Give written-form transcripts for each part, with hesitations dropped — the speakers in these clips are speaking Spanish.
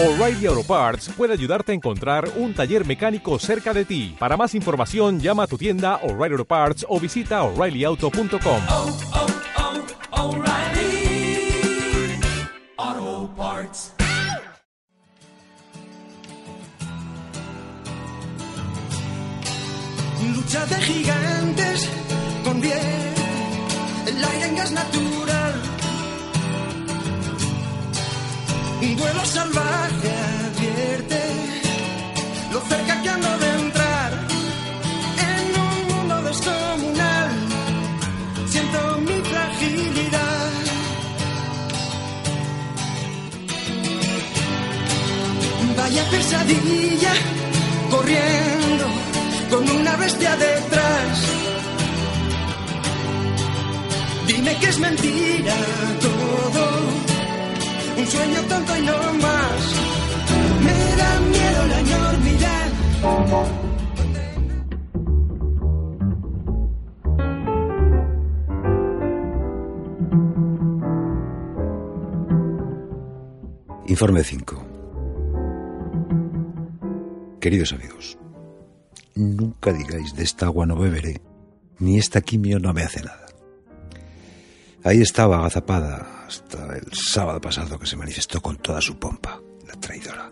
O'Reilly Auto Parts puede ayudarte a encontrar un taller mecánico cerca de ti. Para más información, llama a tu tienda O'Reilly Auto Parts o visita O'ReillyAuto.com. Oh, oh, oh, O'Reilly Auto Parts. Lucha de gigantes con 10, el aire en gas natural. Un vuelo salvaje advierte lo cerca que ando de entrar en un mundo descomunal. Siento mi fragilidad. Vaya pesadilla, corriendo con una bestia detrás. Dime que es mentira todo. Un sueño tonto y no más. Me da miedo la enormidad. Informe 5. Queridos amigos, nunca digáis: de esta agua no beberé, ni esta quimio no me hace nada. Ahí estaba agazapada hasta el sábado pasado, que se manifestó con toda su pompa, la traidora.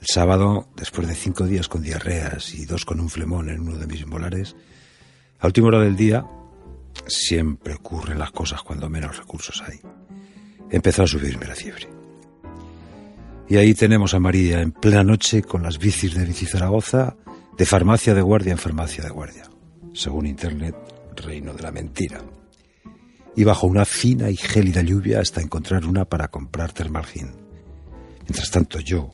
El sábado, después de 5 días con diarreas y 2 con un flemón en uno de mis molares, a última hora del día, siempre ocurren las cosas cuando menos recursos hay, empezó a subirme la fiebre. Y ahí tenemos a María en plena noche con las bicis de Bici Zaragoza, de farmacia de guardia en farmacia de guardia, según internet, reino de la mentira. Y bajo una fina y gélida lluvia hasta encontrar una para comprar Termalgin. Mientras tanto yo,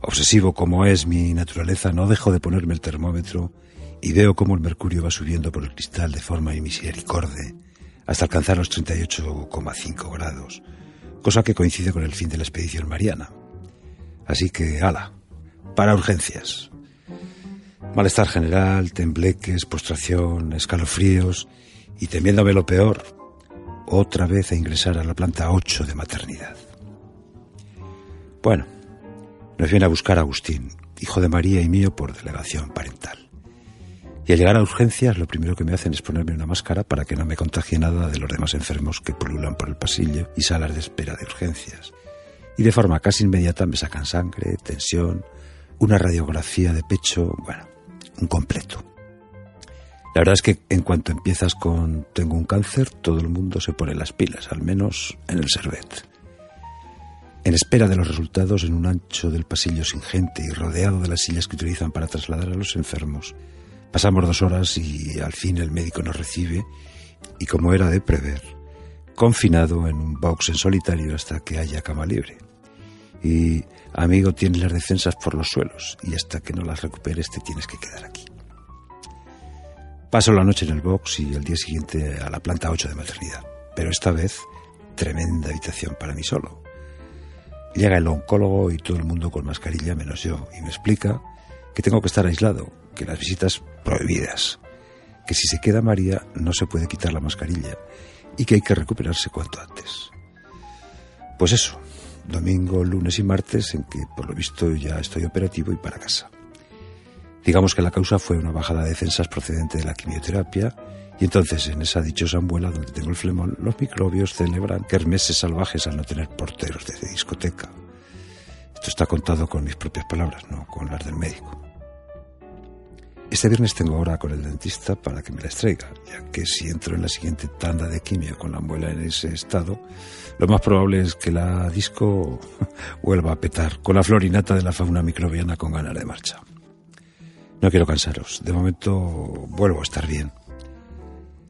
obsesivo como es mi naturaleza, no dejo de ponerme el termómetro y veo cómo el mercurio va subiendo por el cristal de forma inmisericorde hasta alcanzar los 38,5 grados, cosa que coincide con el fin de la expedición mariana. Así que, ala, para urgencias. Malestar general, tembleques, postración, escalofríos y temiéndome lo peor, otra vez a ingresar a la planta 8 de maternidad. Bueno, nos viene a buscar Agustín, hijo de María y mío por delegación parental. Y al llegar a urgencias, lo primero que me hacen es ponerme una máscara para que no me contagie nada de los demás enfermos que pululan por el pasillo y salas de espera de urgencias. Y de forma casi inmediata me sacan sangre, tensión, una radiografía de pecho, bueno, un completo. La verdad es que en cuanto empiezas con tengo un cáncer, todo el mundo se pone las pilas, al menos en el Servet. En espera de los resultados, en un ancho del pasillo sin gente y rodeado de las sillas que utilizan para trasladar a los enfermos, pasamos 2 horas y al fin el médico nos recibe y, como era de prever, confinado en un box en solitario hasta que haya cama libre. Y, amigo, tienes las defensas por los suelos y hasta que no las recuperes te tienes que quedar aquí. Paso la noche en el box y al día siguiente a la planta 8 de maternidad, pero esta vez tremenda habitación para mí solo. Llega el oncólogo y todo el mundo con mascarilla menos yo, y me explica que tengo que estar aislado, que las visitas prohibidas, que si se queda María no se puede quitar la mascarilla y que hay que recuperarse cuanto antes. Pues eso, domingo, lunes y martes en que por lo visto ya estoy operativo y para casa. Digamos que la causa fue una bajada de defensas procedente de la quimioterapia y entonces en esa dichosa ambuela donde tengo el flemón los microbios celebran kermeses salvajes al no tener porteros desde discoteca. Esto está contado con mis propias palabras, no con las del médico. Este viernes tengo hora con el dentista para que me la extraiga, ya que si entro en la siguiente tanda de quimio con la ambuela en ese estado, lo más probable es que la disco vuelva a petar con la florinata de la fauna microbiana con ganas de marcha. No quiero cansaros. De momento vuelvo a estar bien.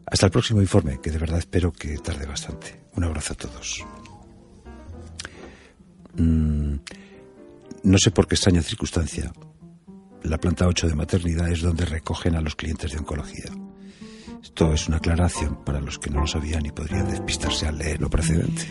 Hasta el próximo informe, que de verdad espero que tarde bastante. Un abrazo a todos. No sé por qué extraña circunstancia. La planta 8 de maternidad es donde recogen a los clientes de oncología. Esto es una aclaración para los que no lo sabían y podrían despistarse al leer lo precedente.